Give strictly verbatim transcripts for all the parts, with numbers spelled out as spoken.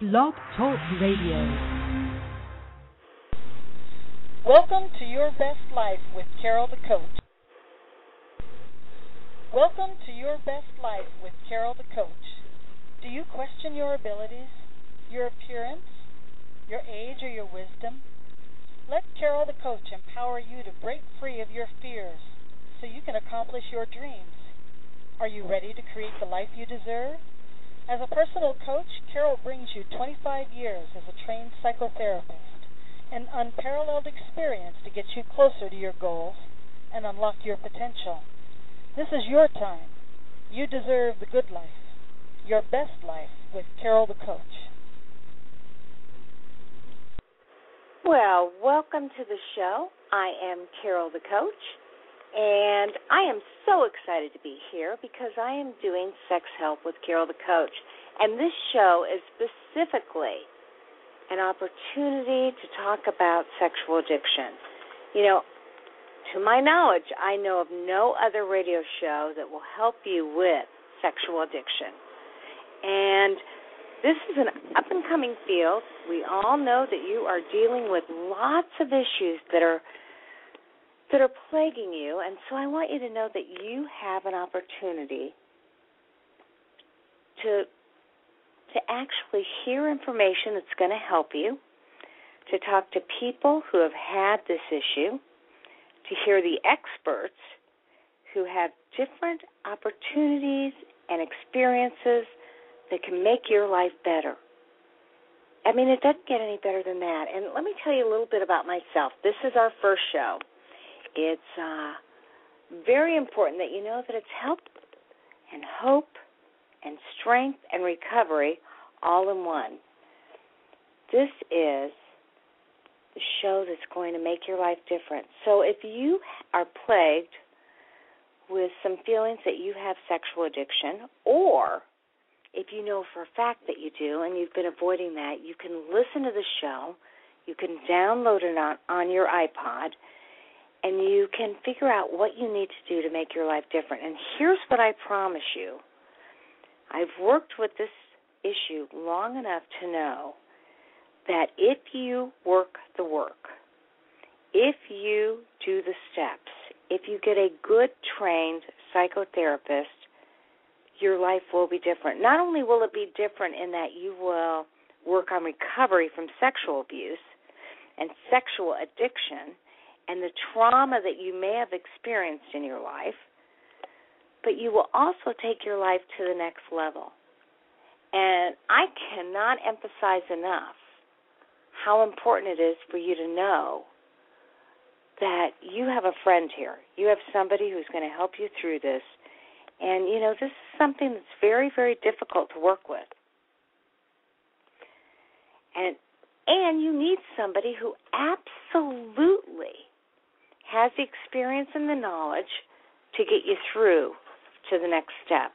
Blog Talk Radio. Welcome to Your Best Life with Carol the Coach. Welcome to Your Best Life with Carol the Coach. Do you question your abilities, your appearance, your age, or your wisdom? Let Carol the Coach empower you to break free of your fears so you can accomplish your dreams. Are you ready to create the life you deserve? As a personal coach, Carol brings you twenty-five years as a trained psychotherapist, an unparalleled experience to get you closer to your goals and unlock your potential. This is your time. You deserve the good life, your best life with Carol the Coach. Well, welcome to the show. I am Carol the Coach, and I am so excited to be here because I am doing Sex Help with Carol the Coach. And this show is specifically an opportunity to talk about sexual addiction. You know, to my knowledge, I know of no other radio show that will help you with sexual addiction. And this is an up-and-coming field. We all know that you are dealing with lots of issues that are that are plaguing you, and so I want you to know that you have an opportunity to to actually hear information that's going to help you, to talk to people who have had this issue, to hear the experts who have different opportunities and experiences that can make your life better. I mean, it doesn't get any better than that. And let me tell you a little bit about myself. This is our first show. It's uh, very important that you know that it's help and hope and strength and recovery all in one. This is the show that's going to make your life different. So if you are plagued with some feelings that you have sexual addiction, or if you know for a fact that you do and you've been avoiding that, you can listen to the show, you can download it on, on your iPod, and you can figure out what you need to do to make your life different. And here's what I promise you. I've worked with this issue long enough to know that if you work the work, if you do the steps, if you get a good trained psychotherapist, your life will be different. Not only will it be different in that you will work on recovery from sexual abuse and sexual addiction and the trauma that you may have experienced in your life, but you will also take your life to the next level. And I cannot emphasize enough how important it is for you to know that you have a friend here. You have somebody who's going to help you through this. And, you know, this is something that's very, very difficult to work with. And and you need somebody who absolutely has the experience and the knowledge to get you through to the next step.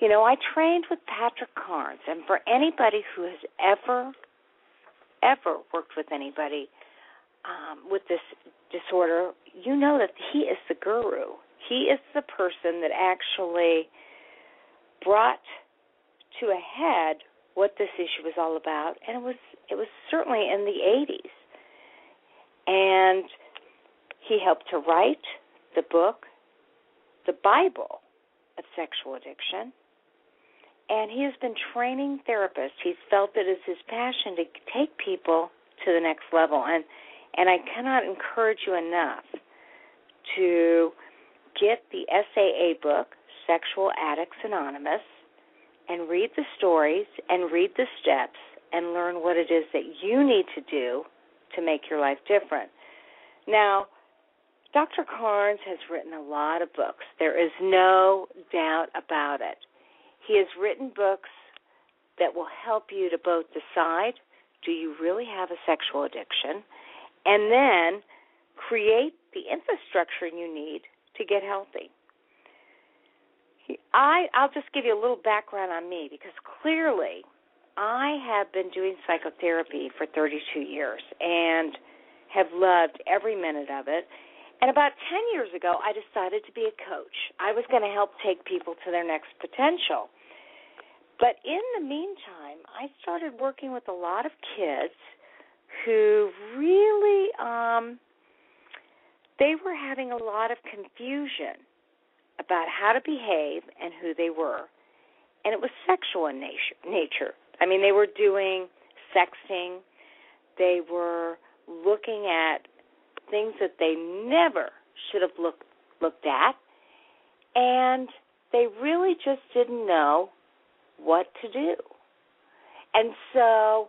You know, I trained with Patrick Carnes, and for anybody who has ever, ever worked with anybody um, with this disorder, you know that he is the guru. He is the person that actually brought to a head what this issue was all about, and it was it was certainly in the eighties. And he helped to write the book, the Bible of sexual addiction, and he has been training therapists. He's felt it is his passion to take people to the next level, and and I cannot encourage you enough to get the S A A book, Sexual Addicts Anonymous, and read the stories and read the steps and learn what it is that you need to do to make your life different. Now, Doctor Carnes has written a lot of books. There is no doubt about it. He has written books that will help you to both decide, do you really have a sexual addiction, and then create the infrastructure you need to get healthy. I, I'll just give you a little background on me, because clearly I have been doing psychotherapy for thirty-two years and have loved every minute of it. And about ten years ago, I decided to be a coach. I was going to help take people to their next potential. But in the meantime, I started working with a lot of kids who really, um, they were having a lot of confusion about how to behave and who they were. And it was sexual in nature. I mean, they were doing sexting. They were looking at things that they never should have looked looked at. And they really just didn't know what to do. And so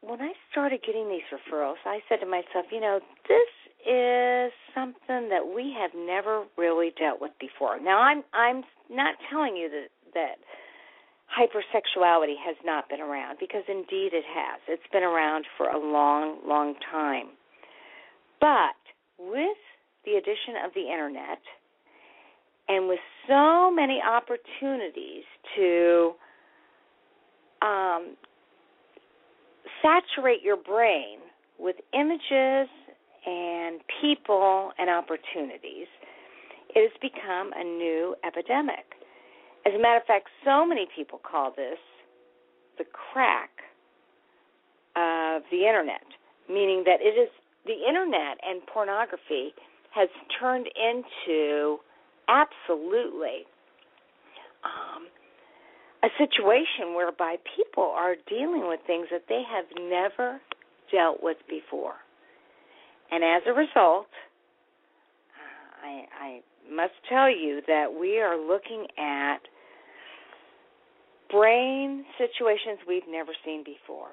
when I started getting these referrals, I said to myself, you know, this is something that we have never really dealt with before. Now, I'm I'm not telling you that, that hypersexuality has not been around, because indeed it has. It's been around for a long, long time. But with the addition of the Internet and with so many opportunities to um, saturate your brain with images and people and opportunities, it has become a new epidemic. As a matter of fact, so many people call this the crack of the Internet, meaning that it is the Internet and pornography has turned into absolutely um, a situation whereby people are dealing with things that they have never dealt with before. And as a result, I, I must tell you that we are looking at brain situations we've never seen before,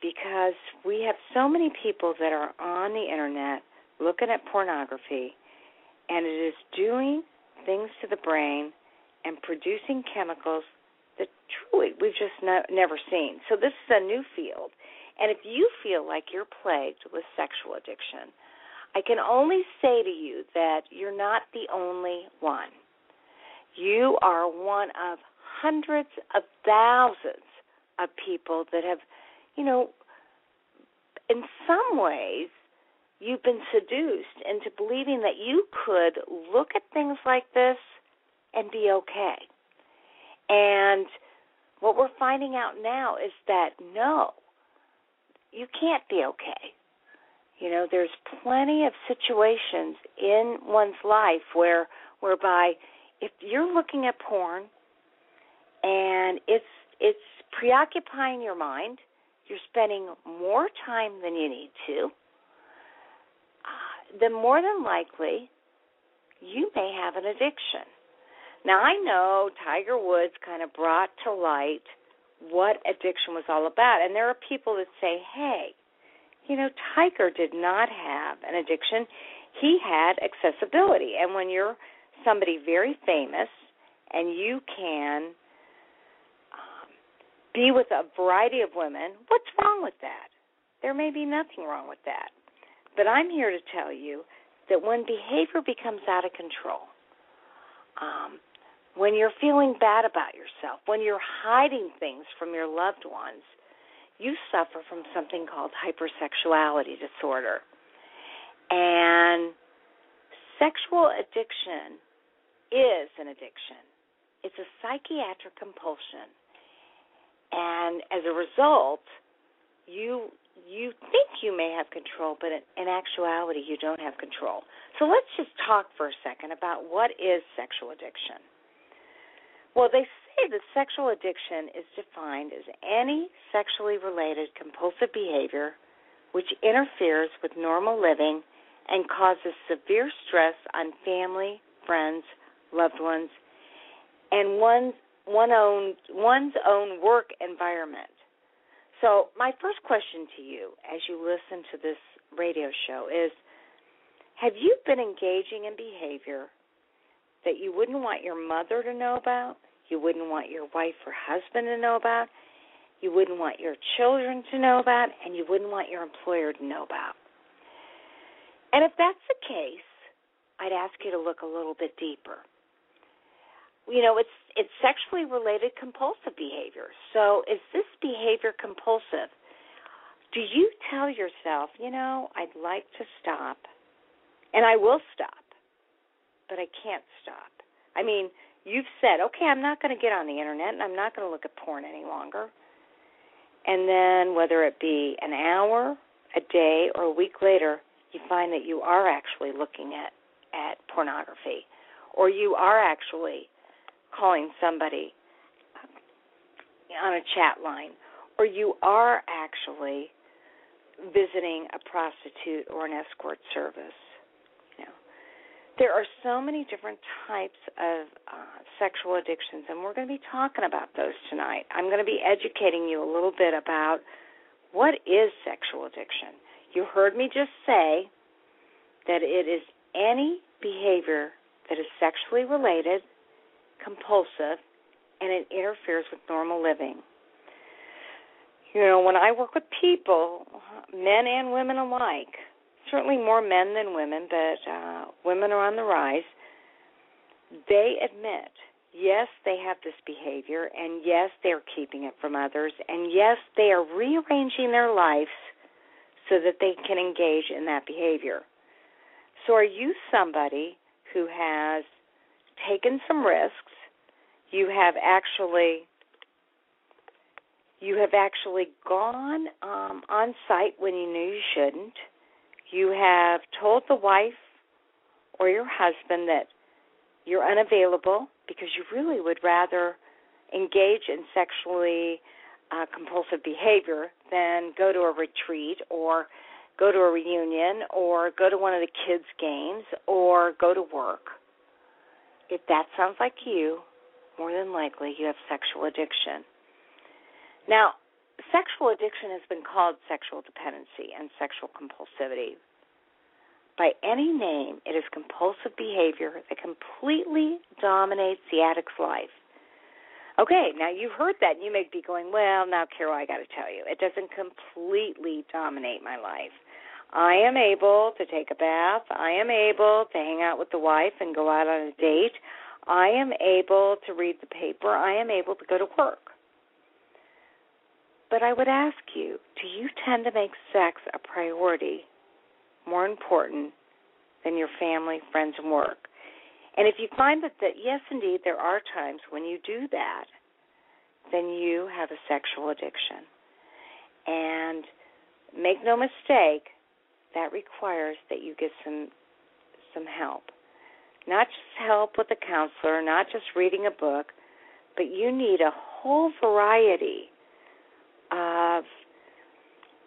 because we have so many people that are on the Internet looking at pornography, and it is doing things to the brain and producing chemicals that truly we've just not, never seen. So this is a new field. And if you feel like you're plagued with sexual addiction, I can only say to you that you're not the only one. You are one of hundreds of thousands of people that have, you know, in some ways, you've been seduced into believing that you could look at things like this and be okay. And what we're finding out now is that, no, you can't be okay. You know, there's plenty of situations in one's life where whereby if you're looking at porn and it's it's preoccupying your mind, you're spending more time than you need to, then more than likely you may have an addiction. Now, I know Tiger Woods kind of brought to light what addiction was all about, and there are people that say, hey, you know, Tiger did not have an addiction. He had accessibility, and when you're somebody very famous and you can um, be with a variety of women, what's wrong with that? There may be nothing wrong with that. But I'm here to tell you that when behavior becomes out of control, um, when you're feeling bad about yourself, when you're hiding things from your loved ones, you suffer from something called hypersexuality disorder. And sexual addiction is an addiction. It's a psychiatric compulsion. And as a result, you... you think you may have control, but in actuality, you don't have control. So let's just talk for a second about what is sexual addiction. Well, they say that sexual addiction is defined as any sexually related compulsive behavior which interferes with normal living and causes severe stress on family, friends, loved ones, and one's, one own, one's own work environment. So my first question to you as you listen to this radio show is, have you been engaging in behavior that you wouldn't want your mother to know about, you wouldn't want your wife or husband to know about, you wouldn't want your children to know about, and you wouldn't want your employer to know about? And if that's the case, I'd ask you to look a little bit deeper. You know, it's it's sexually related compulsive behavior. So is this behavior compulsive? Do you tell yourself, you know, I'd like to stop, and I will stop, but I can't stop? I mean, you've said, okay, I'm not going to get on the Internet and I'm not going to look at porn any longer. And then whether it be an hour, a day, or a week later, you find that you are actually looking at, at pornography, or you are actually calling somebody on a chat line, or you are actually visiting a prostitute or an escort service. You know, there are so many different types of uh, sexual addictions, and we're going to be talking about those tonight. I'm going to be educating you a little bit about what is sexual addiction. You heard me just say that it is any behavior that is sexually related, compulsive, and it interferes with normal living. You know, when I work with people, men and women alike, certainly more men than women, but uh, women are on the rise, they admit, yes, they have this behavior, and yes, they're keeping it from others, and yes, they are rearranging their lives so that they can engage in that behavior. So are you somebody who has taken some risks? You have actually you have actually gone um, on site when you knew you shouldn't. You have told the wife or your husband that you're unavailable because you really would rather engage in sexually uh, compulsive behavior than go to a retreat or go to a reunion or go to one of the kids' games or go to work. If that sounds like you, more than likely you have sexual addiction. Now, sexual addiction has been called sexual dependency and sexual compulsivity. By any name, it is compulsive behavior that completely dominates the addict's life. Okay, now you've heard that, and you may be going, well, now, Carol, I got to tell you, it doesn't completely dominate my life. I am able to take a bath. I am able to hang out with the wife and go out on a date. I am able to read the paper. I am able to go to work. But I would ask you, do you tend to make sex a priority more important than your family, friends, and work? And if you find that, that, yes, indeed, there are times when you do that, then you have a sexual addiction. And make no mistake, that requires that you get some some help. Not just help with a counselor, not just reading a book, but you need a whole variety of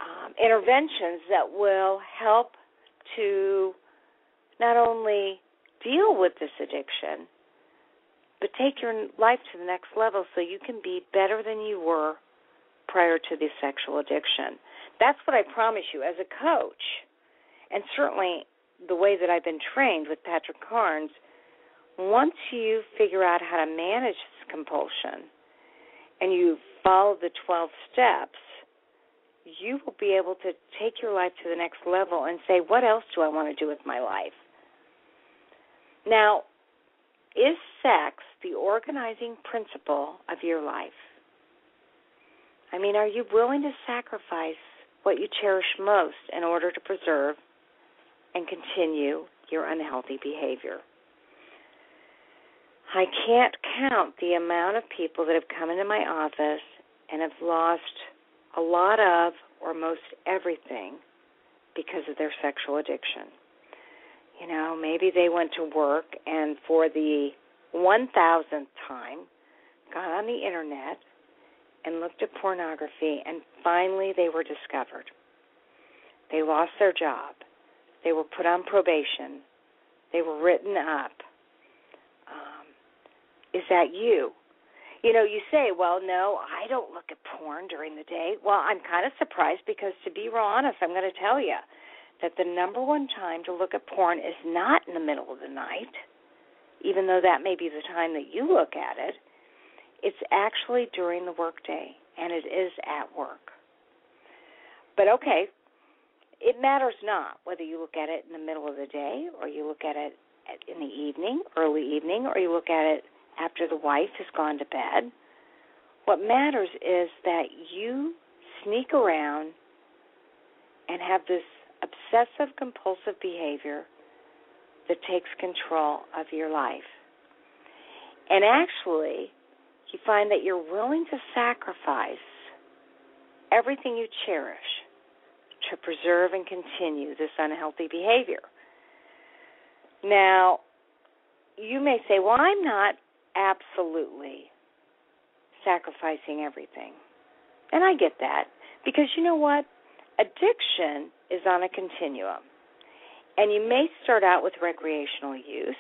um, interventions that will help to not only deal with this addiction, but take your life to the next level so you can be better than you were prior to the sexual addiction. That's what I promise you as a coach. And certainly the way that I've been trained with Patrick Carnes, once you figure out how to manage this compulsion and you follow the twelve steps, you will be able to take your life to the next level and say, what else do I want to do with my life? Now, is sex the organizing principle of your life? I mean, are you willing to sacrifice what you cherish most in order to preserve and continue your unhealthy behavior? I can't count the amount of people that have come into my office and have lost a lot of or most everything because of their sexual addiction. You know, maybe they went to work and for the one thousandth time got on the Internet and looked at pornography, and finally they were discovered. They lost their job. They were put on probation. They were written up. Um, is that you? You know, you say, well, no, I don't look at porn during the day. Well, I'm kind of surprised because, to be real honest, I'm going to tell you, that the number one time to look at porn is not in the middle of the night, even though that may be the time that you look at it. It's actually during the workday, and it is at work. But, okay, it matters not whether you look at it in the middle of the day or you look at it in the evening, early evening, or you look at it after the wife has gone to bed. What matters is that you sneak around and have this obsessive compulsive behavior that takes control of your life. And actually, you find that you're willing to sacrifice everything you cherish to preserve and continue this unhealthy behavior. Now, you may say, well, I'm not absolutely sacrificing everything. And I get that, because you know what? Addiction is on a continuum. And you may start out with recreational use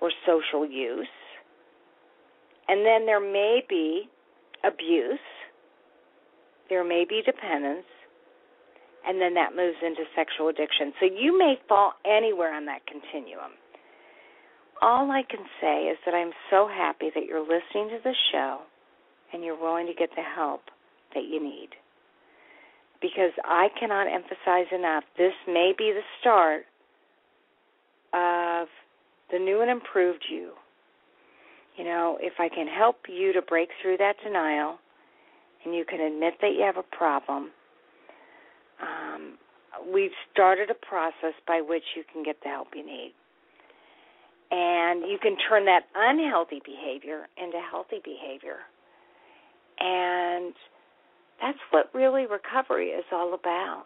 or social use, and then there may be abuse, there may be dependence, and then that moves into sexual addiction. So you may fall anywhere on that continuum. All I can say is that I'm so happy that you're listening to this show and you're willing to get the help that you need. Because I cannot emphasize enough, this may be the start of the new and improved you. You know, if I can help you to break through that denial and you can admit that you have a problem, um, we've started a process by which you can get the help you need. And you can turn that unhealthy behavior into healthy behavior. And that's what really recovery is all about.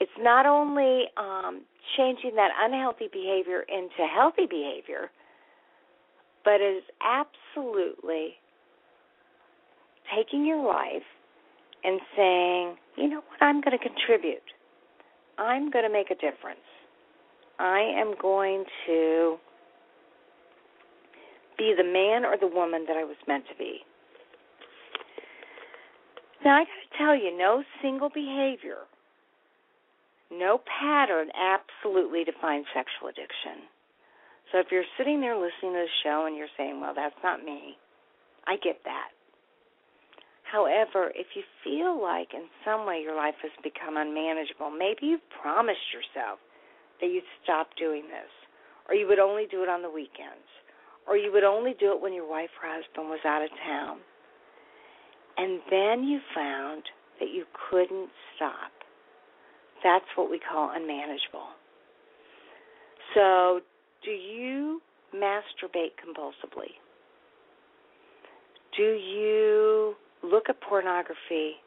It's not only um, changing that unhealthy behavior into healthy behavior, but it is absolutely taking your life and saying, you know what, I'm going to contribute. I'm going to make a difference. I am going to be the man or the woman that I was meant to be. Now, I got to tell you, no single behavior, no pattern absolutely defines sexual addiction. So if you're sitting there listening to the show and you're saying, well, that's not me, I get that. However, if you feel like in some way your life has become unmanageable, maybe you've promised yourself that you'd stop doing this, or you would only do it on the weekends, or you would only do it when your wife or husband was out of town, and then you found that you couldn't stop. That's what we call unmanageable. So do you masturbate compulsively? Do you look at pornography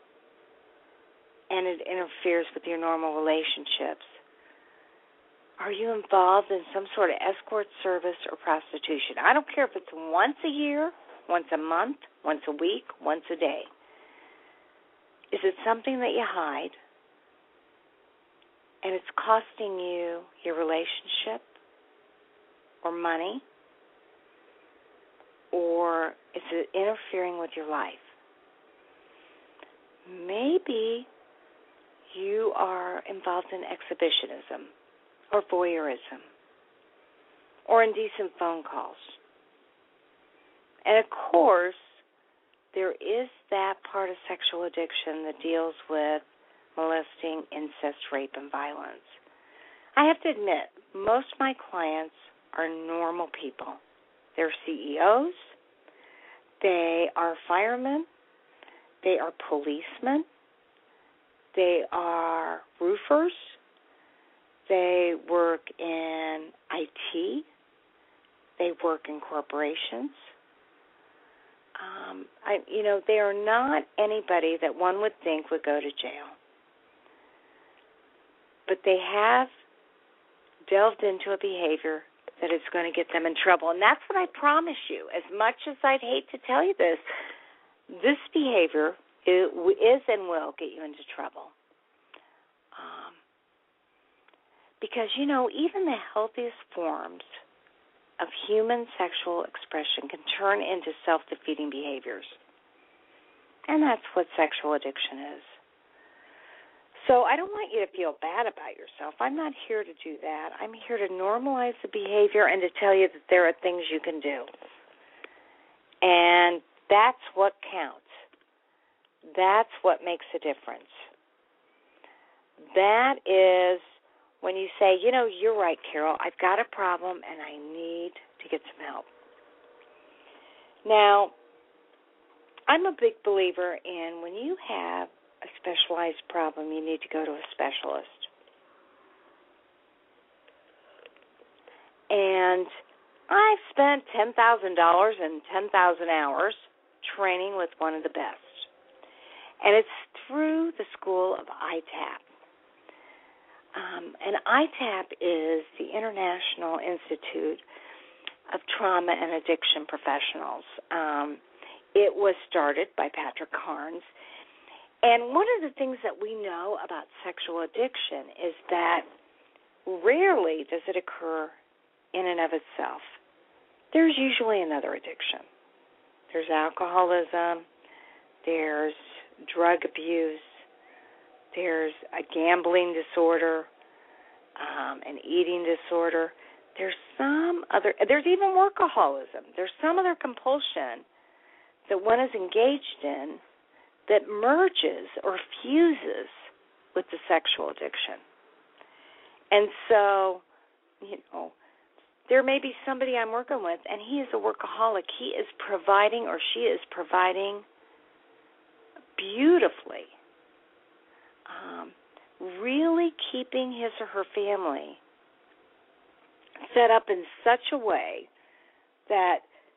and it interferes with your normal relationships? Are you involved in some sort of escort service or prostitution? I don't care if it's once a year, once a month, once a week, once a day. Is it something that you hide and it's costing you your relationship or money? Or is it interfering with your life? Maybe you are involved in exhibitionism or voyeurism or indecent phone calls. And, of course, there is that part of sexual addiction that deals with molesting, incest, rape, and violence. I have to admit, most of my clients are normal people. They're C E Os. They are firemen. They are policemen. They are roofers. They work in I T. They work in corporations. Um, I, you know, they are not anybody that one would think would go to jail. But they have delved into a behavior that is going to get them in trouble. And that's what I promise you. As much as I'd hate to tell you this, this behavior is, is and will get you into trouble. Um, because, you know, even the healthiest forms of human sexual expression can turn into self-defeating behaviors. And that's what sexual addiction is. So I don't want you to feel bad about yourself. I'm not here to do that. I'm here to normalize the behavior and to tell you that there are things you can do. And that's what counts. That's what makes a difference. That is when you say, you know, you're right, Carol, I've got a problem and I need to get some help. Now, I'm a big believer in when you have a specialized problem, you need to go to a specialist. And I've spent ten thousand dollars and ten thousand hours training with one of the best. And it's through the school of I T A P. Um, and I T A P is the International Institute of Trauma and Addiction Professionals. Um, it was started by Patrick Carnes. And one of the things that we know about sexual addiction is that rarely does it occur in and of itself. There's usually another addiction. There's alcoholism. There's drug abuse. There's a gambling disorder, um, an eating disorder. There's some other, there's even workaholism. There's some other compulsion that one is engaged in that merges or fuses with the sexual addiction. And so, you know, there may be somebody I'm working with, and he is a workaholic. He is providing, or she is providing beautifully, um, really keeping his or her family set up in such a way that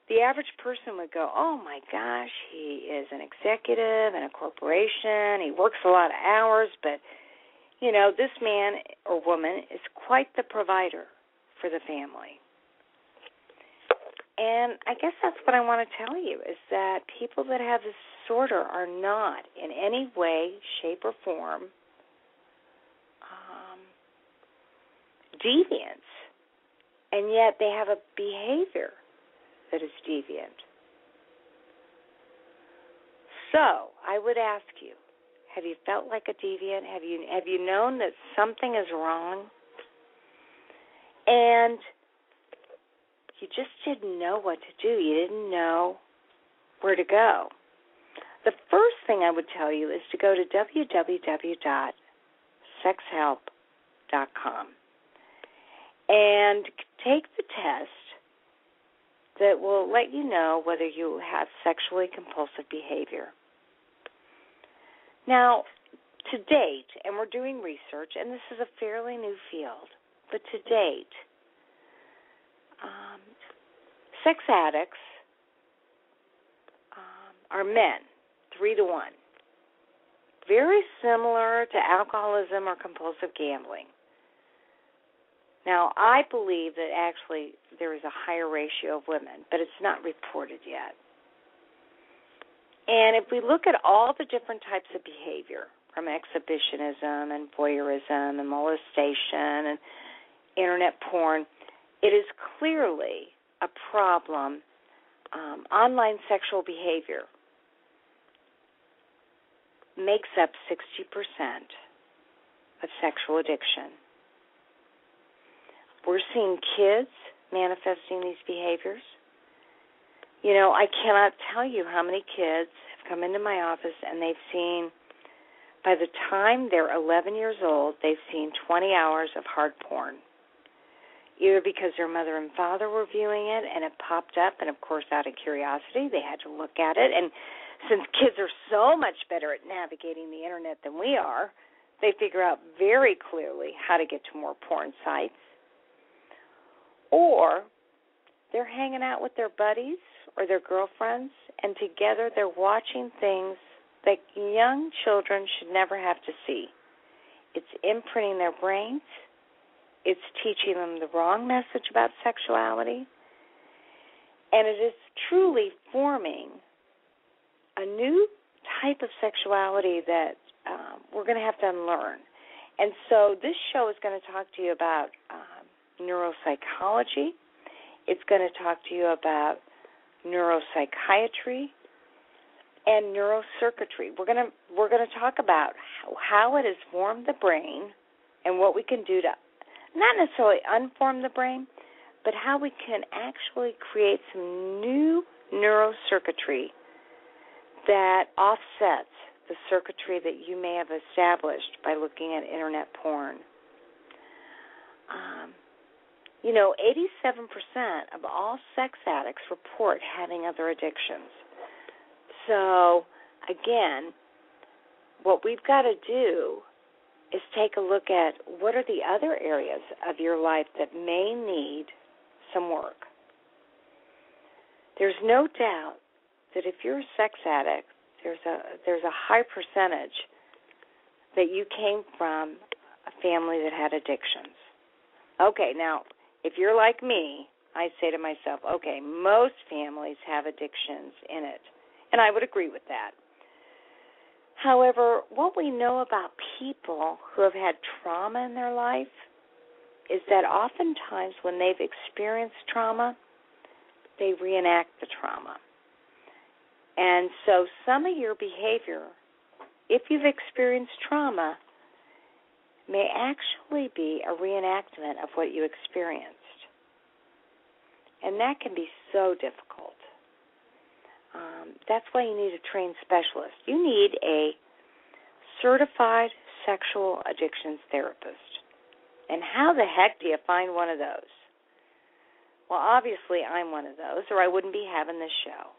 the average person would go, oh, my gosh, he is an executive in a corporation. He works a lot of hours, but, you know, this man or woman is quite the provider for the family. And I guess that's what I want to tell you, is that people that have this disorder are not in any way, shape, or form um, deviant, and yet they have a behavior that is deviant. So I would ask you, have you felt like a deviant? Have you have you known that something is wrong? And you just didn't know what to do. You didn't know where to go. The first thing I would tell you is to go to w w w dot sex help dot com and take the test that will let you know whether you have sexually compulsive behavior. Now, to date, and we're doing research, and this is a fairly new field, but to date, um, sex addicts um, are men, three to one, very similar to alcoholism or compulsive gambling. Now, I believe that actually there is a higher ratio of women, but it's not reported yet. And if we look at all the different types of behavior, from exhibitionism and voyeurism and molestation and internet porn, it is clearly a problem, um, online sexual behavior makes up sixty percent of sexual addiction. We're seeing kids manifesting these behaviors. You know, I cannot tell you how many kids have come into my office and they've seen, by the time they're eleven years old, they've seen twenty hours of hard porn, either because their mother and father were viewing it and it popped up, and, of course, out of curiosity, they had to look at it. And since kids are so much better at navigating the Internet than we are, they figure out very clearly how to get to more porn sites. Or they're hanging out with their buddies or their girlfriends, and together they're watching things that young children should never have to see. It's imprinting their brains. It's teaching them the wrong message about sexuality. And it is truly forming a new type of sexuality that um, we're going to have to unlearn. And so this show is going to talk to you about um, neuropsychology. It's going to talk to you about neuropsychiatry and neurocircuitry. We're going to we're going to talk about how, how it has formed the brain and what we can do to not necessarily unform the brain, but how we can actually create some new neurocircuitry that offsets the circuitry that you may have established by looking at internet porn. Um, You know, eighty-seven percent of all sex addicts report having other addictions. So, again, what we've got to do is take a look at what are the other areas of your life that may need some work, There's no doubt that if you're a sex addict, there's a there's a high percentage that you came from a family that had addictions. Okay, now, if you're like me, I say to myself, okay, most families have addictions in it, and I would agree with that. However, what we know about people who have had trauma in their life is that oftentimes when they've experienced trauma, they reenact the trauma. And so some of your behavior, if you've experienced trauma, may actually be a reenactment of what you experienced. And that can be so difficult. Um, that's why you need a trained specialist. You need a certified sexual addictions therapist. And how the heck do you find one of those? Well, obviously I'm one of those, or I wouldn't be having this show.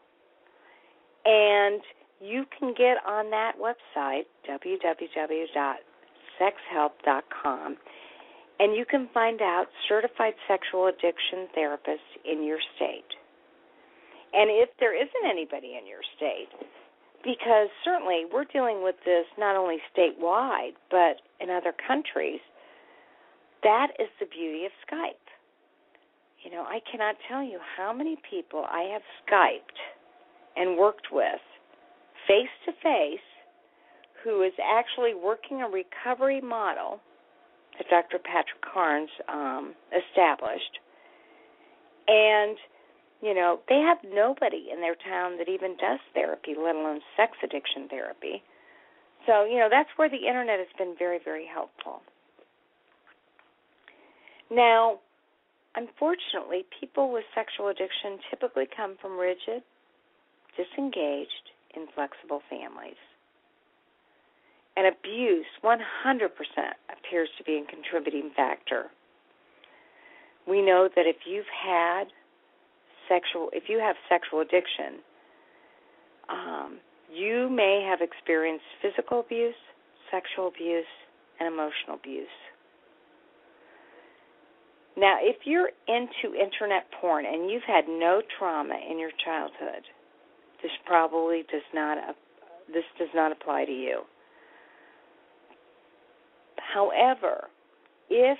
And you can get on that website, w w w dot sex help dot com, and you can find out certified sexual addiction therapists in your state. And if there isn't anybody in your state, because certainly we're dealing with this not only statewide, but in other countries, that is the beauty of Skype. You know, I cannot tell you how many people I have Skyped and worked with face-to-face who is actually working a recovery model that Doctor Patrick Carnes um, established. And, you know, they have nobody in their town that even does therapy, let alone sex addiction therapy. So, you know, that's where the Internet has been very, very helpful. Now, unfortunately, people with sexual addiction typically come from rigid, disengaged, inflexible families. And abuse one hundred percent appears to be a contributing factor. We know that if you've had sexual, if you have sexual addiction, um, you may have experienced physical abuse, sexual abuse, and emotional abuse. Now, if you're into internet porn and you've had no trauma in your childhood, this probably does not this does not apply to you. However, if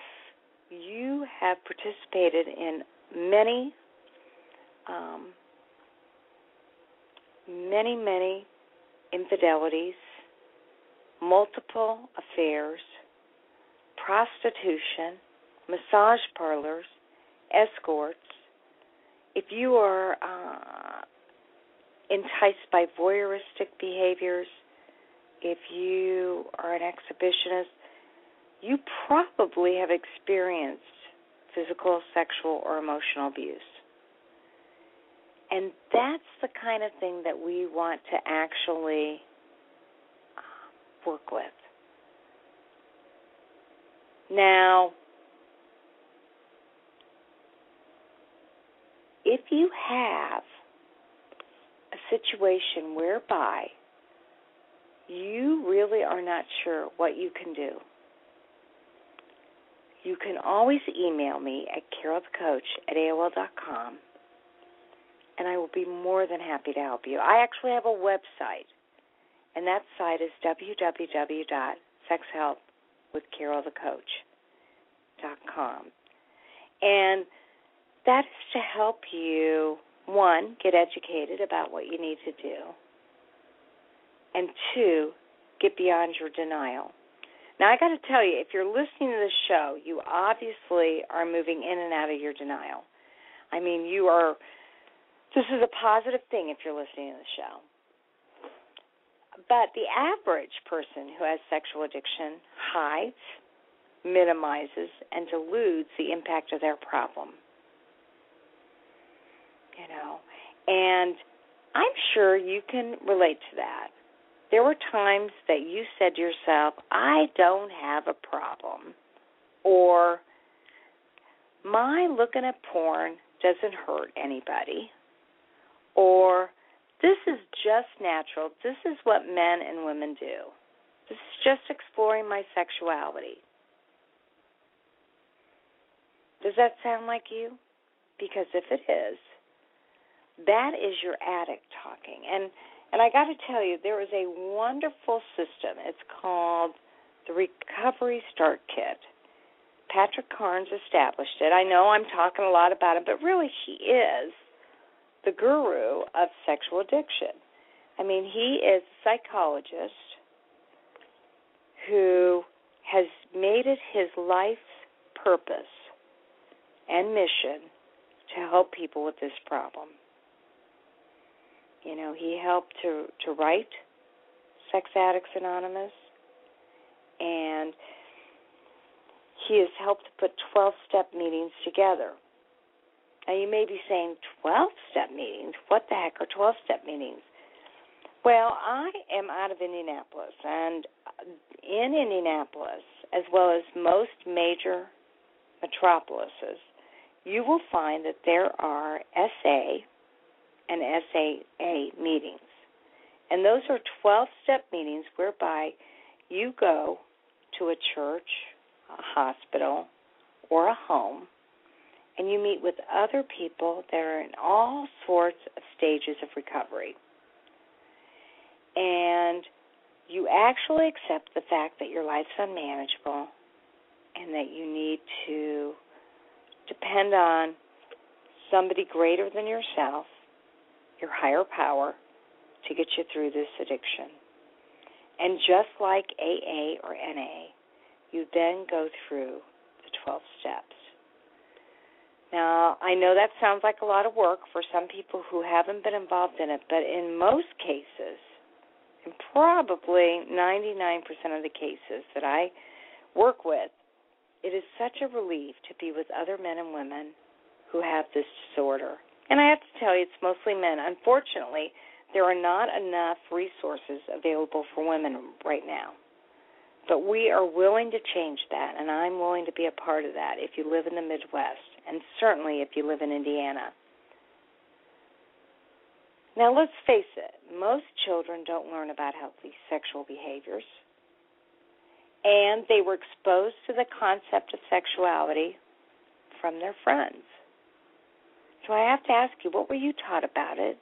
you have participated in many, um, many, many infidelities, multiple affairs, prostitution, massage parlors, escorts, if you are uh, enticed by voyeuristic behaviors, if you are an exhibitionist, you probably have experienced physical, sexual, or emotional abuse. And that's the kind of thing that we want to actually work with. Now, if you have a situation whereby you really are not sure what you can do, you can always email me at carol the coach at a o l dot com, and I will be more than happy to help you. I actually have a website, and that site is w w w dot sex help with carol the coach dot com. And that is to help you, one, get educated about what you need to do, and two, get beyond your denial. Now, I got to tell you, if you're listening to this show, you obviously are moving in and out of your denial. I mean, you are, this is a positive thing if you're listening to the show. But the average person who has sexual addiction hides, minimizes, and deludes the impact of their problem. You know, and I'm sure you can relate to that. There were times that you said to yourself, I don't have a problem, or my looking at porn doesn't hurt anybody, or this is just natural. This is what men and women do. This is just exploring my sexuality. Does that sound like you? Because if it is, That is your addict talking. And and I got to tell you, there is a wonderful system. It's called the Recovery Start Kit. Patrick Carnes established it. I know I'm talking a lot about him, but really he is the guru of sexual addiction. I mean, he is a psychologist who has made it his life's purpose and mission to help people with this problem. You know, he helped to, to write Sex Addicts Anonymous, and he has helped to put twelve-step meetings together. Now, you may be saying, twelve-step meetings? What the heck are twelve-step meetings? Well, I am out of Indianapolis, and in Indianapolis, as well as most major metropolises, you will find that there are S A and S A A meetings. And those are twelve-step meetings whereby you go to a church, a hospital, or a home, and you meet with other people that are in all sorts of stages of recovery. And you actually accept the fact that your life's unmanageable and that you need to depend on somebody greater than yourself, your higher power, to get you through this addiction. And just like A A or N A, you then go through the twelve steps. Now, I know that sounds like a lot of work for some people who haven't been involved in it, but in most cases, and probably ninety-nine percent of the cases that I work with, it is such a relief to be with other men and women who have this disorder. And I have to tell you, it's mostly men. Unfortunately, there are not enough resources available for women right now. But we are willing to change that, and I'm willing to be a part of that if you live in the Midwest, and certainly if you live in Indiana. Now, let's face it, most children don't learn about healthy sexual behaviors, and they were exposed to the concept of sexuality from their friends. So I have to ask you, what were you taught about it,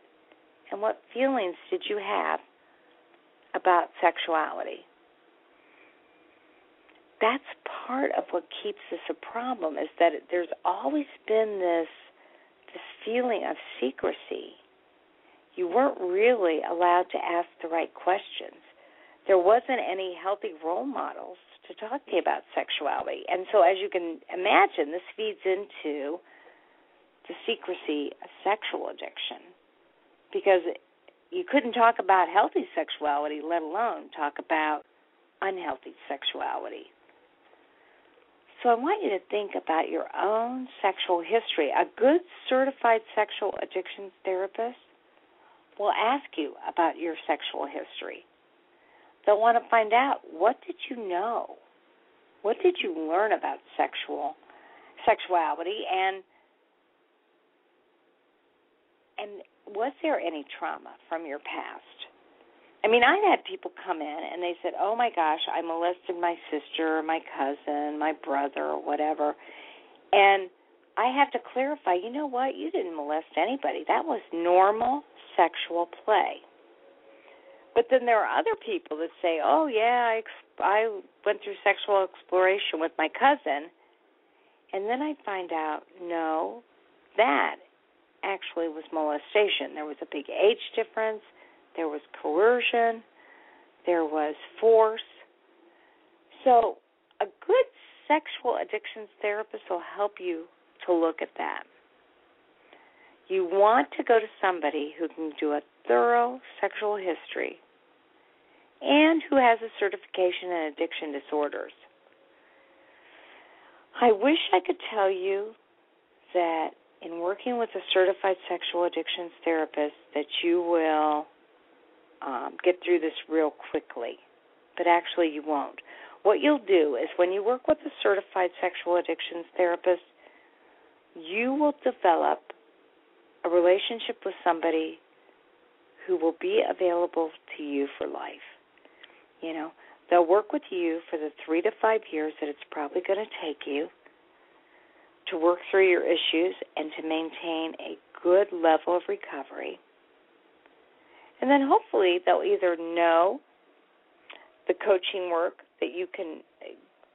and what feelings did you have about sexuality? That's part of what keeps this a problem, is that there's always been this, this feeling of secrecy. You weren't really allowed to ask the right questions. There wasn't any healthy role models to talk to you about sexuality. And so as you can imagine, this feeds into the secrecy of sexual addiction, because you couldn't talk about healthy sexuality, let alone talk about unhealthy sexuality. So I want you to think about your own sexual history. A good certified sexual addiction therapist will ask you about your sexual history. They'll want to find out, what did you know? What did you learn about sexual sexuality? And and was there any trauma from your past? I mean, I had people come in and they said, oh, my gosh, I molested my sister, my cousin, my brother, or whatever. And I had to clarify, you know what? You didn't molest anybody. That was normal sexual play. But then there are other people that say, oh, yeah, I, ex- I went through sexual exploration with my cousin. And then I find out, no, that actually was molestation. There was a big age difference. There was coercion. There was force. So a good sexual addictions therapist will help you to look at that. You want to go to somebody who can do a thorough sexual history and who has a certification in addiction disorders. I wish I could tell you that in working with a certified sexual addictions therapist that you will Um, get through this real quickly, but actually you won't. What you'll do is when you work with a certified sexual addictions therapist, you will develop a relationship with somebody who will be available to you for life. You know, they'll work with you for the three to five years that it's probably going to take you to work through your issues and to maintain a good level of recovery. And then hopefully they'll either know the coaching work that you can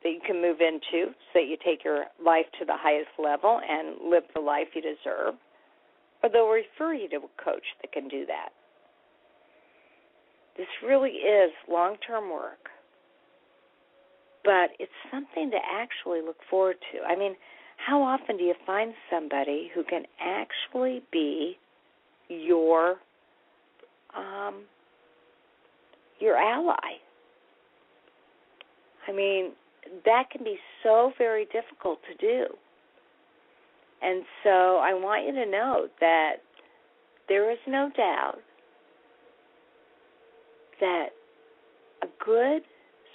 that you can move into so that you take your life to the highest level and live the life you deserve, or they'll refer you to a coach that can do that. This really is long-term work, but it's something to actually look forward to. I mean, how often do you find somebody who can actually be your um, your ally? I mean, that can be so very difficult to do. And so I want you to know that there is no doubt that a good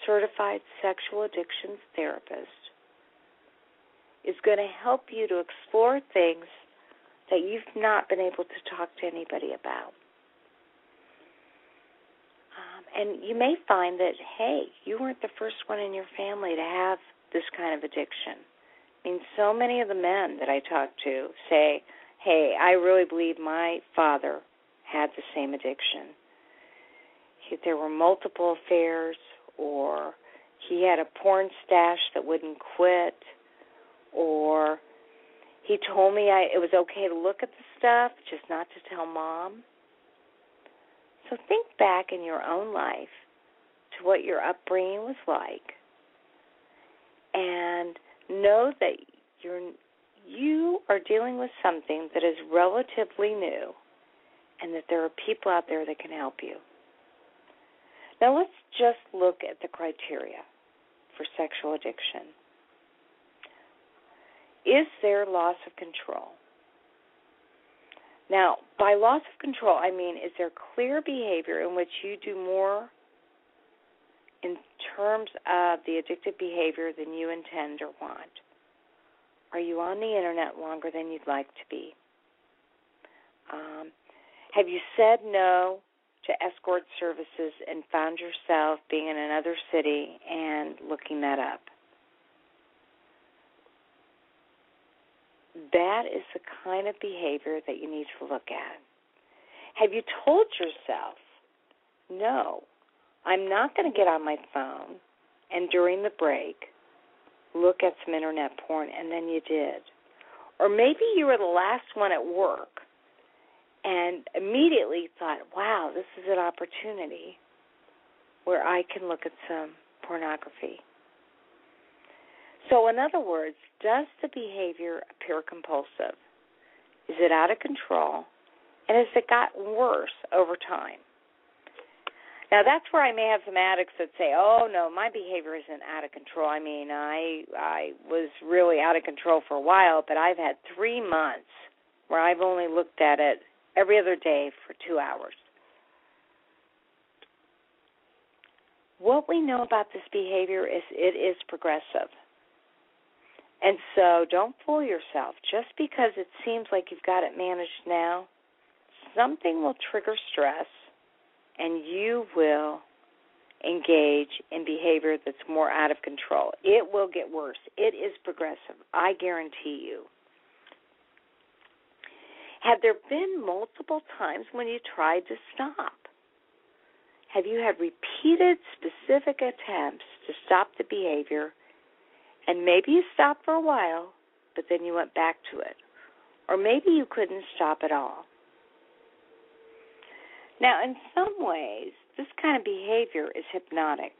certified sexual addictions therapist is going to help you to explore things that you've not been able to talk to anybody about. Um, and you may find that, hey, you weren't the first one in your family to have this kind of addiction. I mean, so many of the men that I talk to say, hey, I really believe my father had the same addiction. If there were multiple affairs, or he had a porn stash that wouldn't quit, or he told me I, it was okay to look at the stuff, just not to tell mom. So think back in your own life to what your upbringing was like, and know that you're, you are dealing with something that is relatively new, and that there are people out there that can help you. Now let's just look at the criteria for sexual addiction. Is there loss of control? Now, by loss of control, I mean, is there clear behavior in which you do more in terms of the addictive behavior than you intend or want? Are you on the Internet longer than you'd like to be? Um, have you said no to escort services and found yourself being in another city and looking that up? That is the kind of behavior that you need to look at. Have you told yourself, no, I'm not going to get on my phone and during the break look at some Internet porn, and then you did? Or maybe you were the last one at work and immediately thought, wow, this is an opportunity where I can look at some pornography. So in other words, does the behavior appear compulsive? Is it out of control? And has it gotten worse over time? Now, that's where I may have some addicts that say, oh, no, my behavior isn't out of control. I mean, I I was really out of control for a while, but I've had three months where I've only looked at it every other day for two hours. What we know about this behavior is it is progressive. And so don't fool yourself. Just because it seems like you've got it managed now, something will trigger stress, and you will engage in behavior that's more out of control. It will get worse. It is progressive. I guarantee you. Have there been multiple times when you tried to stop? Have you had repeated specific attempts to stop the behavior, and maybe you stopped for a while, but then you went back to it? Or maybe you couldn't stop at all. Now, in some ways, this kind of behavior is hypnotic.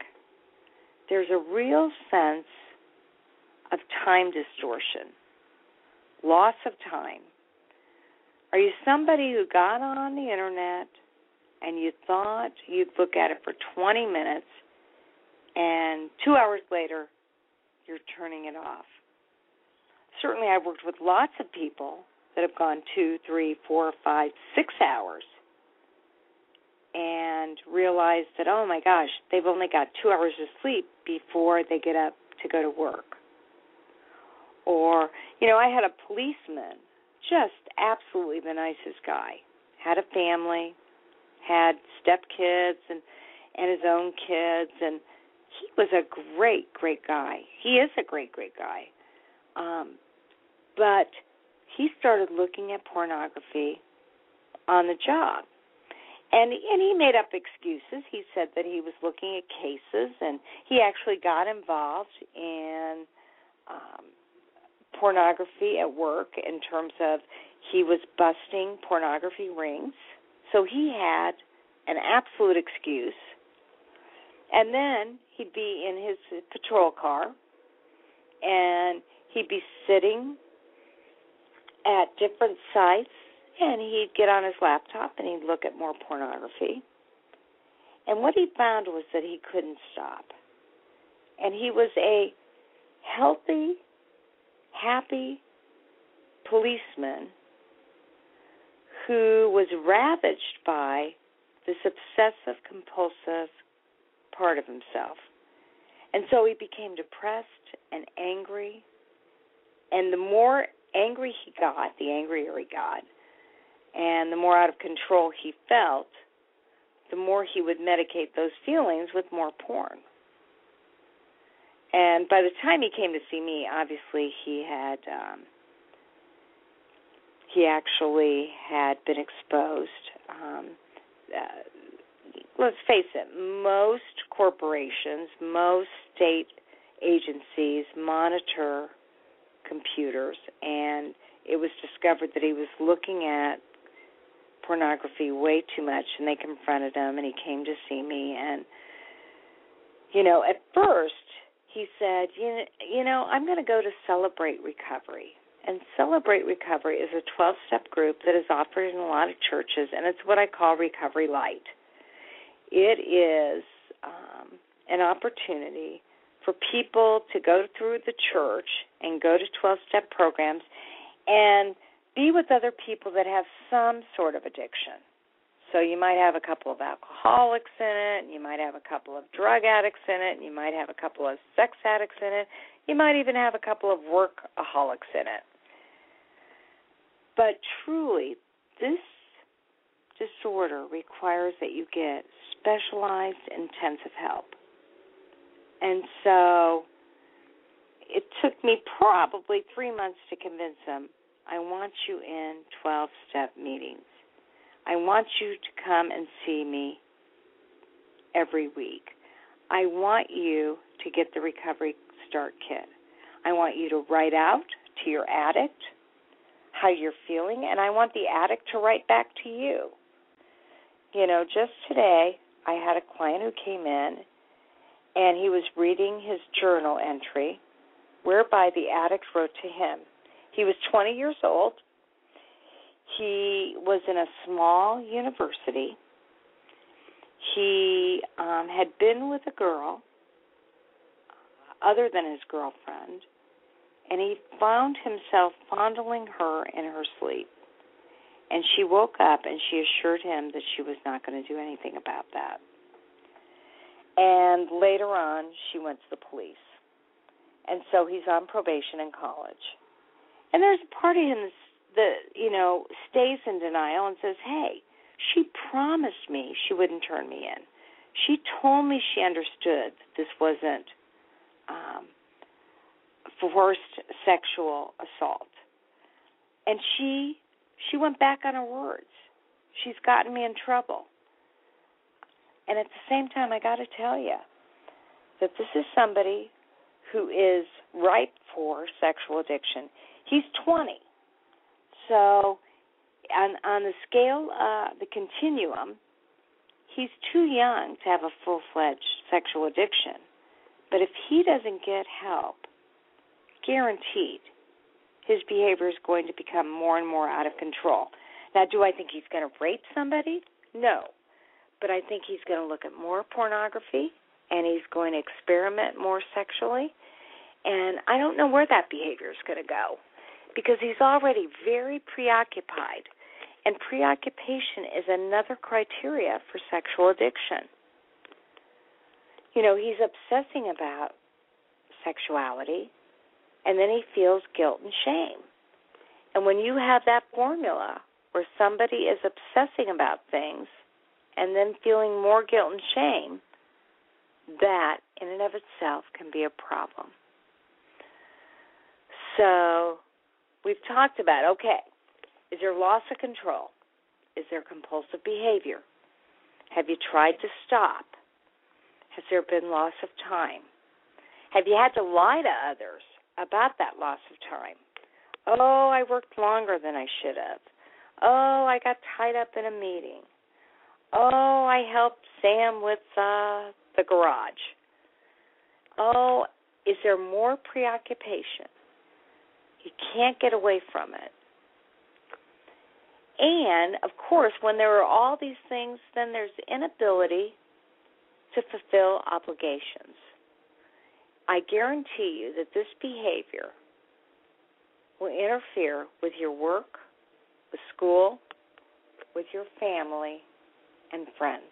There's a real sense of time distortion, loss of time. Are you somebody who got on the Internet and you thought you'd look at it for twenty minutes, and two hours later you're turning it off? Certainly I've worked with lots of people that have gone two, three, four, five, six hours and realized that, oh, my gosh, they've only got two hours of sleep before they get up to go to work. Or, you know, I had a policeman, just absolutely the nicest guy, had a family, had stepkids and, and his own kids, and he was a great, great guy. He is a great, great guy. Um, but he started looking at pornography on the job. And and he made up excuses. He said that he was looking at cases, and he actually got involved in um, pornography at work in terms of he was busting pornography rings. So he had an absolute excuse. And then he'd be in his patrol car, and he'd be sitting at different sites, and he'd get on his laptop and he'd look at more pornography. And what he found was that he couldn't stop. And he was a healthy, happy policeman who was ravaged by this obsessive compulsive part of himself. And so he became depressed and angry. And the more angry he got, the angrier he got, and the more out of control he felt, the more he would medicate those feelings with more porn. And by the time he came to see me, obviously he had um, he actually had been exposed. Um, uh, let's face it, most corporations, most state agencies monitor computers, and it was discovered that he was looking at pornography way too much, and they confronted him, and he came to see me. And, you know, at first he said, you know, I'm going to go to Celebrate Recovery. And Celebrate Recovery is a twelve-step group that is offered in a lot of churches, and it's what I call Recovery Light. It is um, an opportunity for people to go through the church and go to twelve-step programs and be with other people that have some sort of addiction. So you might have a couple of alcoholics in it, and you might have a couple of drug addicts in it, and you might have a couple of sex addicts in it. You might even have a couple of workaholics in it. But truly, this disorder requires that you get specialized, intensive help. And so it took me probably three months to convince him, I want you in twelve-step meetings. I want you to come and see me every week. I want you to get the Recovery Start Kit. I want you to write out to your addict how you're feeling, and I want the addict to write back to you. You know, just today I had a client who came in, and he was reading his journal entry, whereby the addict wrote to him. He was twenty years old. He was in a small university. He um, had been with a girl other than his girlfriend, and he found himself fondling her in her sleep. And she woke up, and she assured him that she was not going to do anything about that. And later on, she went to the police. And so he's on probation in college. And there's a part of him that, you know, stays in denial and says, hey, she promised me she wouldn't turn me in. She told me she understood that this wasn't um, forced sexual assault. And she she went back on her words. She's gotten me in trouble. And at the same time, I got to tell you that this is somebody who is ripe for sexual addiction. He's twenty. So on, on the scale, uh, the continuum, he's too young to have a full-fledged sexual addiction. But if he doesn't get help, guaranteed, his behavior is going to become more and more out of control. Now, do I think he's going to rape somebody? No. But I think he's going to look at more pornography, and he's going to experiment more sexually. And I don't know where that behavior is going to go, because he's already very preoccupied. And preoccupation is another criteria for sexual addiction. You know, he's obsessing about sexuality, and then he feels guilt and shame. And when you have that formula where somebody is obsessing about things and then feeling more guilt and shame, that in and of itself can be a problem. So We've talked about, okay, is there loss of control? Is there compulsive behavior? Have you tried to stop? Has there been loss of time? Have you had to lie to others about that loss of time? Oh, I worked longer than I should have. Oh, I got tied up in a meeting. Oh, I helped Sam with uh, the garage. Oh, is there more preoccupation? You can't get away from it. And, of course, when there are all these things, then there's inability to fulfill obligations. I guarantee you that this behavior will interfere with your work, with school, with your family, and friends.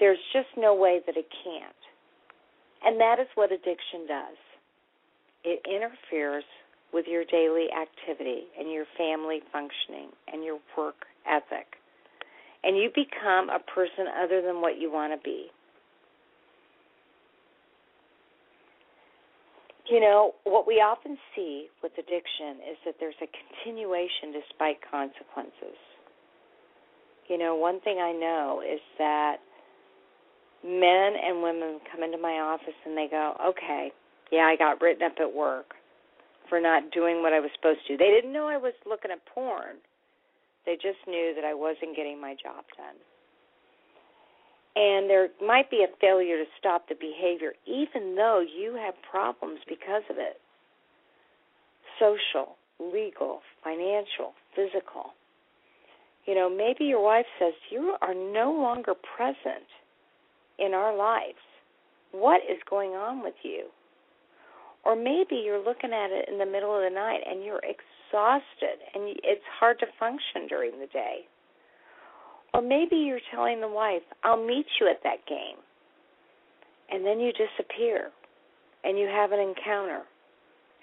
There's just no way that it can't. And that is what addiction does. It interferes with your daily activity and your family functioning and your work ethic. And you become a person other than what you want to be. You know, what we often see with addiction is that there's a continuation despite consequences. You know, one thing I know is that men and women come into my office and they go, okay, yeah, I got written up at work for not doing what I was supposed to. They didn't know I was looking at porn. They just knew that I wasn't getting my job done. And there might be a failure to stop the behavior, even though you have problems because of it. Social, legal, financial, physical. You know, maybe your wife says, you are no longer present in our lives. What is going on with you? Or maybe you're looking at it in the middle of the night and you're exhausted and it's hard to function during the day. Or maybe you're telling the wife, I'll meet you at that game. And then you disappear and you have an encounter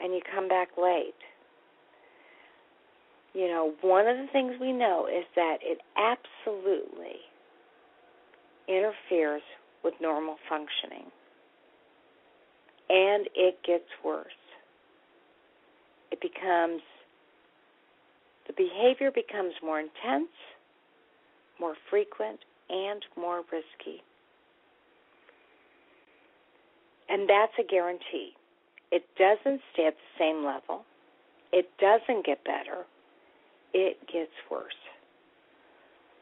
and you come back late. You know, one of the things we know is that it absolutely interferes with normal functioning. And it gets worse. It becomes, the behavior becomes more intense, more frequent, and more risky. And that's a guarantee. It doesn't stay at the same level. It doesn't get better. It gets worse.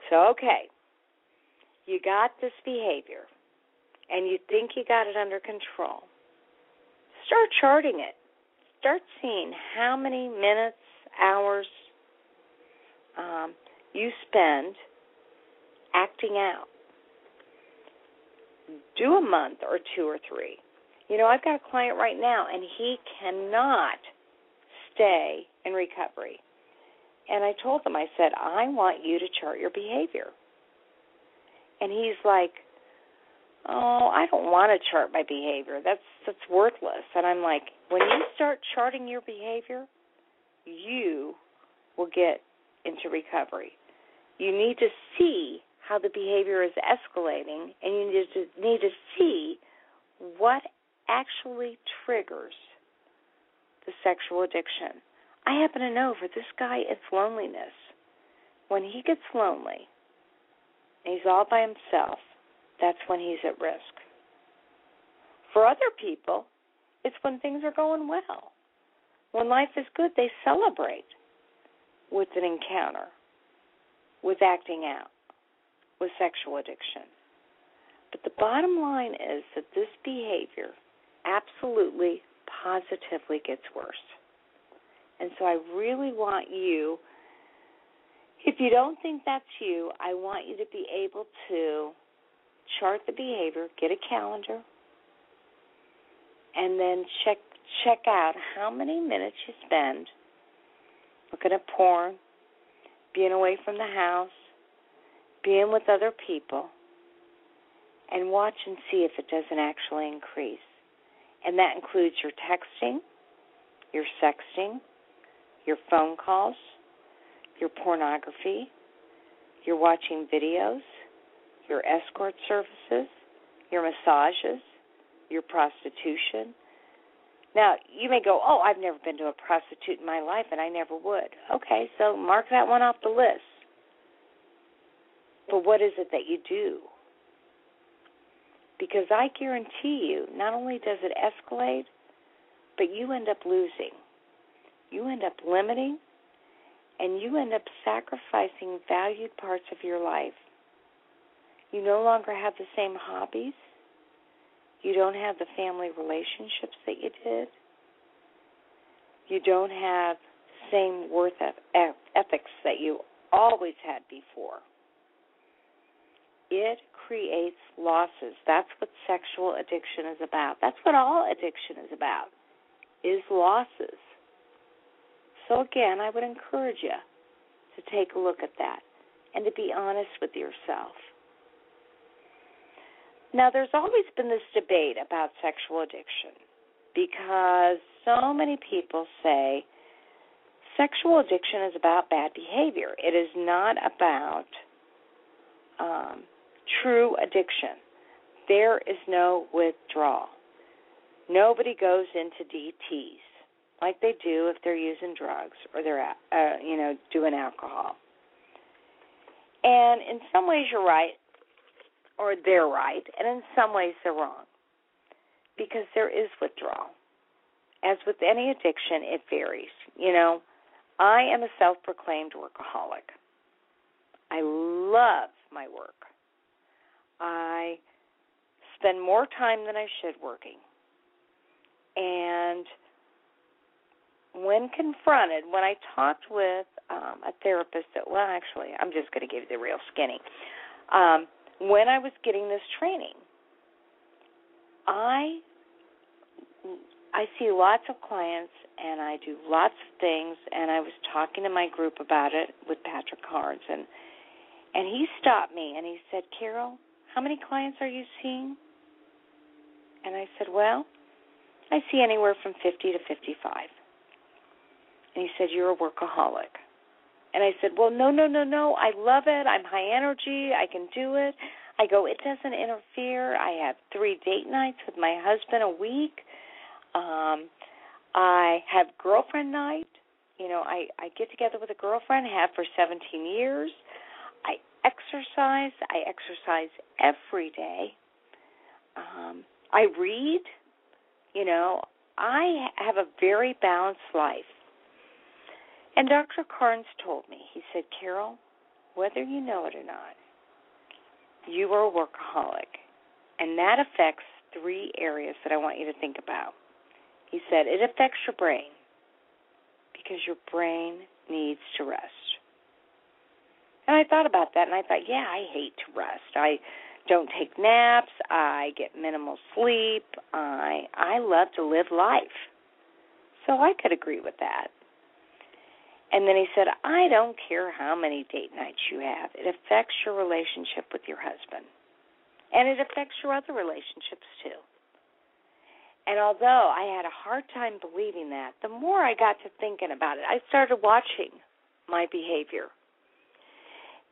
So, okay, you got this behavior, and you think you got it under control. Start charting it. Start seeing how many minutes, hours um, you spend acting out. Do a month or two or three. You know, I've got a client right now, and he cannot stay in recovery. And I told him, I said, I want you to chart your behavior. And he's like, oh, I don't want to chart my behavior. That's that's worthless. And I'm like, when you start charting your behavior, you will get into recovery. You need to see how the behavior is escalating, and you need to, need to see what actually triggers the sexual addiction. I happen to know for this guy, it's loneliness. When he gets lonely and he's all by himself, that's when he's at risk. For other people, it's when things are going well. When life is good, they celebrate with an encounter, with acting out, with sexual addiction. But the bottom line is that this behavior absolutely, positively gets worse. And so I really want you, if you don't think that's you, I want you to be able to chart the behavior, get a calendar, and then check check out how many minutes you spend looking at porn, being away from the house, being with other people, and watch and see if it doesn't actually increase. And that includes your texting, your sexting, your phone calls, your pornography, your watching videos, your escort services, your massages, your prostitution. Now, you may go, oh, I've never been to a prostitute in my life, and I never would. Okay, so mark that one off the list. But what is it that you do? Because I guarantee you, not only does it escalate, but you end up losing. You end up limiting, and you end up sacrificing valued parts of your life. You no longer have the same hobbies. You don't have the family relationships that you did. You don't have the same worth ethics that you always had before. It creates losses. That's what sexual addiction is about. That's what all addiction is about, is losses. So, again, I would encourage you to take a look at that and to be honest with yourself. Now, there's always been this debate about sexual addiction because so many people say sexual addiction is about bad behavior. It is not about um, true addiction. There is no withdrawal. Nobody goes into D Ts like they do if they're using drugs or they're uh, you know doing alcohol. And in some ways, you're right. Or they're right, and in some ways they're wrong, because there is withdrawal. As with any addiction, it varies. You know, I am a self-proclaimed workaholic. I love my work. I spend more time than I should working. And when confronted, when I talked with um, a therapist, that, well, actually, I'm just going to give you the real skinny. Um, When I was getting this training, I I see lots of clients and I do lots of things, and I was talking to my group about it with Patrick Carnes, and, and he stopped me and he said, Carol, how many clients are you seeing? And I said, well, I see anywhere from fifty to fifty-five. And he said, you're a workaholic. And I said, well, no, no, no, no, I love it. I'm high energy. I can do it. I go, it doesn't interfere. I have three date nights with my husband a week. Um, I have girlfriend night. You know, I, I get together with a girlfriend, have for seventeen years. I exercise. I exercise every day. Um, I read. You know, I have a very balanced life. And Doctor Carnes told me, he said, Carol, whether you know it or not, you are a workaholic, and that affects three areas that I want you to think about. He said, it affects your brain, because your brain needs to rest. And I thought about that, and I thought, yeah, I hate to rest. I don't take naps. I get minimal sleep. I I love to live life. So I could agree with that. And then he said, I don't care how many date nights you have. It affects your relationship with your husband. And it affects your other relationships, too. And although I had a hard time believing that, the more I got to thinking about it, I started watching my behavior.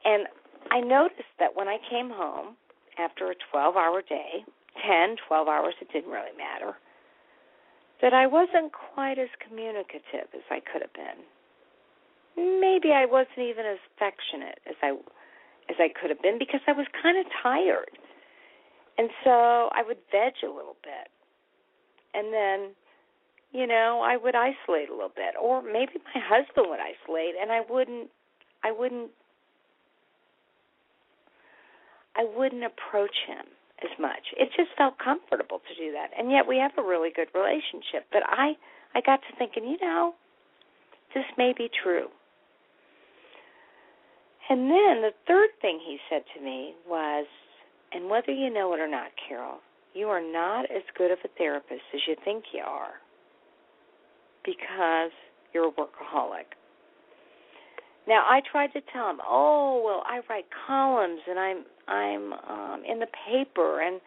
And I noticed that when I came home after a twelve-hour day, ten, twelve hours, it didn't really matter, that I wasn't quite as communicative as I could have been. Maybe I wasn't even as affectionate as I as I could have been, because I was kind of tired. And so I would veg a little bit. And then, you know, I would isolate a little bit. Or maybe my husband would isolate, and I wouldn't I wouldn't I wouldn't approach him as much. It just felt comfortable to do that. And yet we have a really good relationship. But I, I got to thinking, you know, this may be true. And then the third thing he said to me was, and whether you know it or not, Carol, you are not as good of a therapist as you think you are, because you're a workaholic. Now, I tried to tell him, oh, well, I write columns, and I'm I'm um, in the paper, and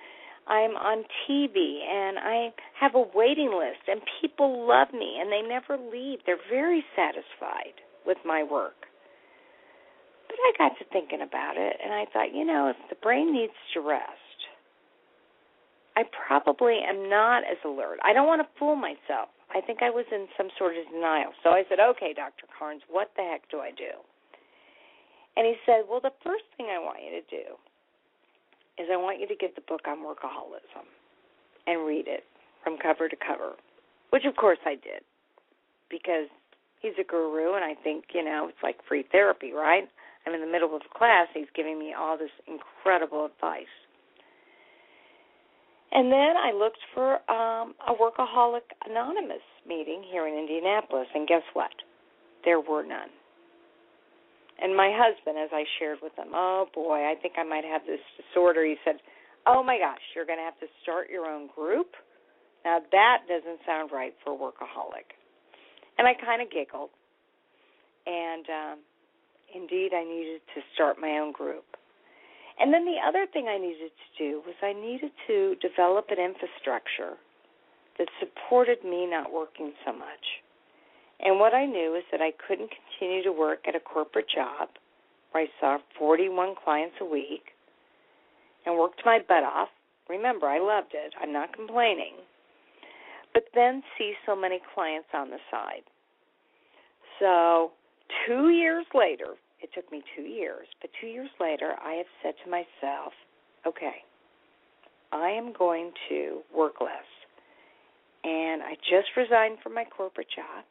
I'm on T V, and I have a waiting list, and people love me, and they never leave. They're very satisfied with my work. But I got to thinking about it, and I thought, you know, if the brain needs to rest, I probably am not as alert. I don't want to fool myself. I think I was in some sort of denial. So I said, okay, Doctor Carnes, what the heck do I do? And he said, well, the first thing I want you to do is I want you to get the book on workaholism and read it from cover to cover, which, of course, I did because he's a guru, and I think, you know, it's like free therapy, right? I'm in the middle of class. He's giving me all this incredible advice. And then I looked for um, a Workaholic Anonymous meeting here in Indianapolis, and guess what? There were none. And my husband, as I shared with him, oh, boy, I think I might have this disorder. He said, oh, my gosh, you're going to have to start your own group? Now, that doesn't sound right for a workaholic. And I kind of giggled. And um, indeed, I needed to start my own group. And then the other thing I needed to do was I needed to develop an infrastructure that supported me not working so much. And what I knew is that I couldn't continue to work at a corporate job where I saw forty-one clients a week and worked my butt off. Remember, I loved it. I'm not complaining. But then see so many clients on the side. So two years later, it took me two years, but two years later, I have said to myself, okay, I am going to work less. And I just resigned from my corporate job,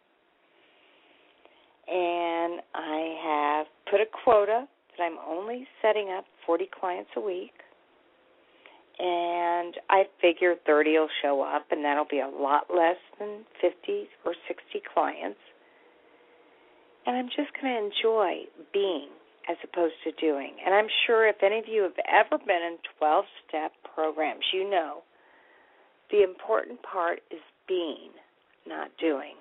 and I have put a quota that I'm only setting up forty clients a week, and I figure thirty will show up, and that'll be a lot less than fifty or sixty clients. And I'm just going to enjoy being as opposed to doing. And I'm sure if any of you have ever been in twelve-step programs, you know the important part is being, not doing.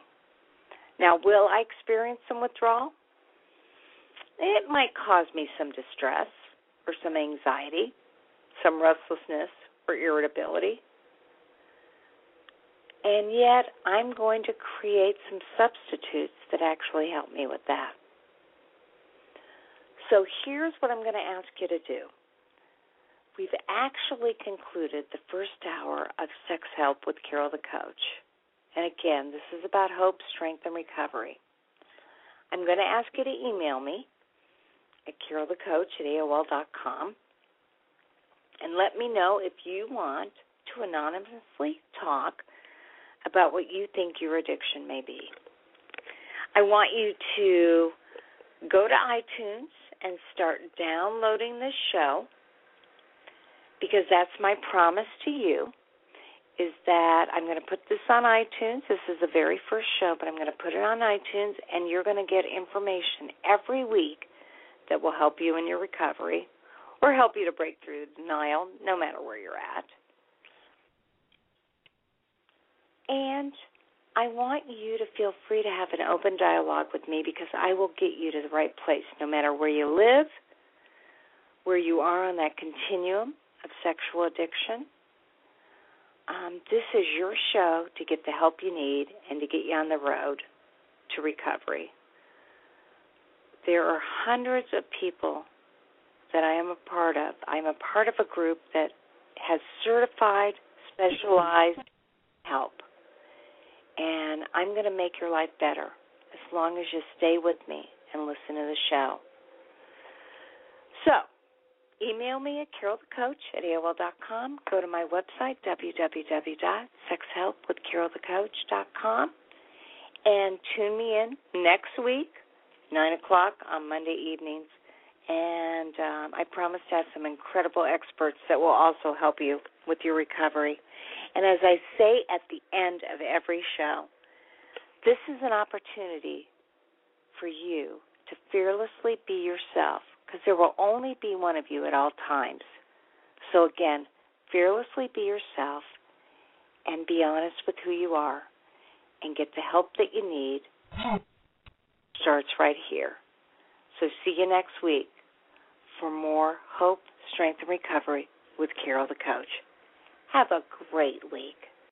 Now, will I experience some withdrawal? It might cause me some distress or some anxiety, some restlessness or irritability. And yet I'm going to create some substitutes that actually help me with that. So here's what I'm going to ask you to do. We've actually concluded the first hour of Sex Help with Carol the Coach. And again, this is about hope, strength, and recovery. I'm going to ask you to email me at carol the coach at A O L dot com and let me know if you want to anonymously talk about what you think your addiction may be. I want you to go to iTunes and start downloading this show, because that's my promise to you, is that I'm going to put this on iTunes. This is the very first show, but I'm going to put it on iTunes, and you're going to get information every week that will help you in your recovery or help you to break through denial, no matter where you're at. And I want you to feel free to have an open dialogue with me, because I will get you to the right place, no matter where you live, where you are on that continuum of sexual addiction. Um, this is your show to get the help you need and to get you on the road to recovery. There are hundreds of people that I am a part of. I'm a part of a group that has certified, specialized help. And I'm going to make your life better as long as you stay with me and listen to the show. So, email me at carol the coach at A O L dot com. Go to my website, w w w dot sex help with carol the coach dot com, and tune me in next week, nine o'clock on Monday evenings. And um, I promise to have some incredible experts that will also help you with your recovery. And as I say at the end of every show, this is an opportunity for you to fearlessly be yourself, because there will only be one of you at all times. So again, fearlessly be yourself and be honest with who you are and get the help that you need. It starts right here. So see you next week for more hope, strength, and recovery with Carol the Coach. Have a great week.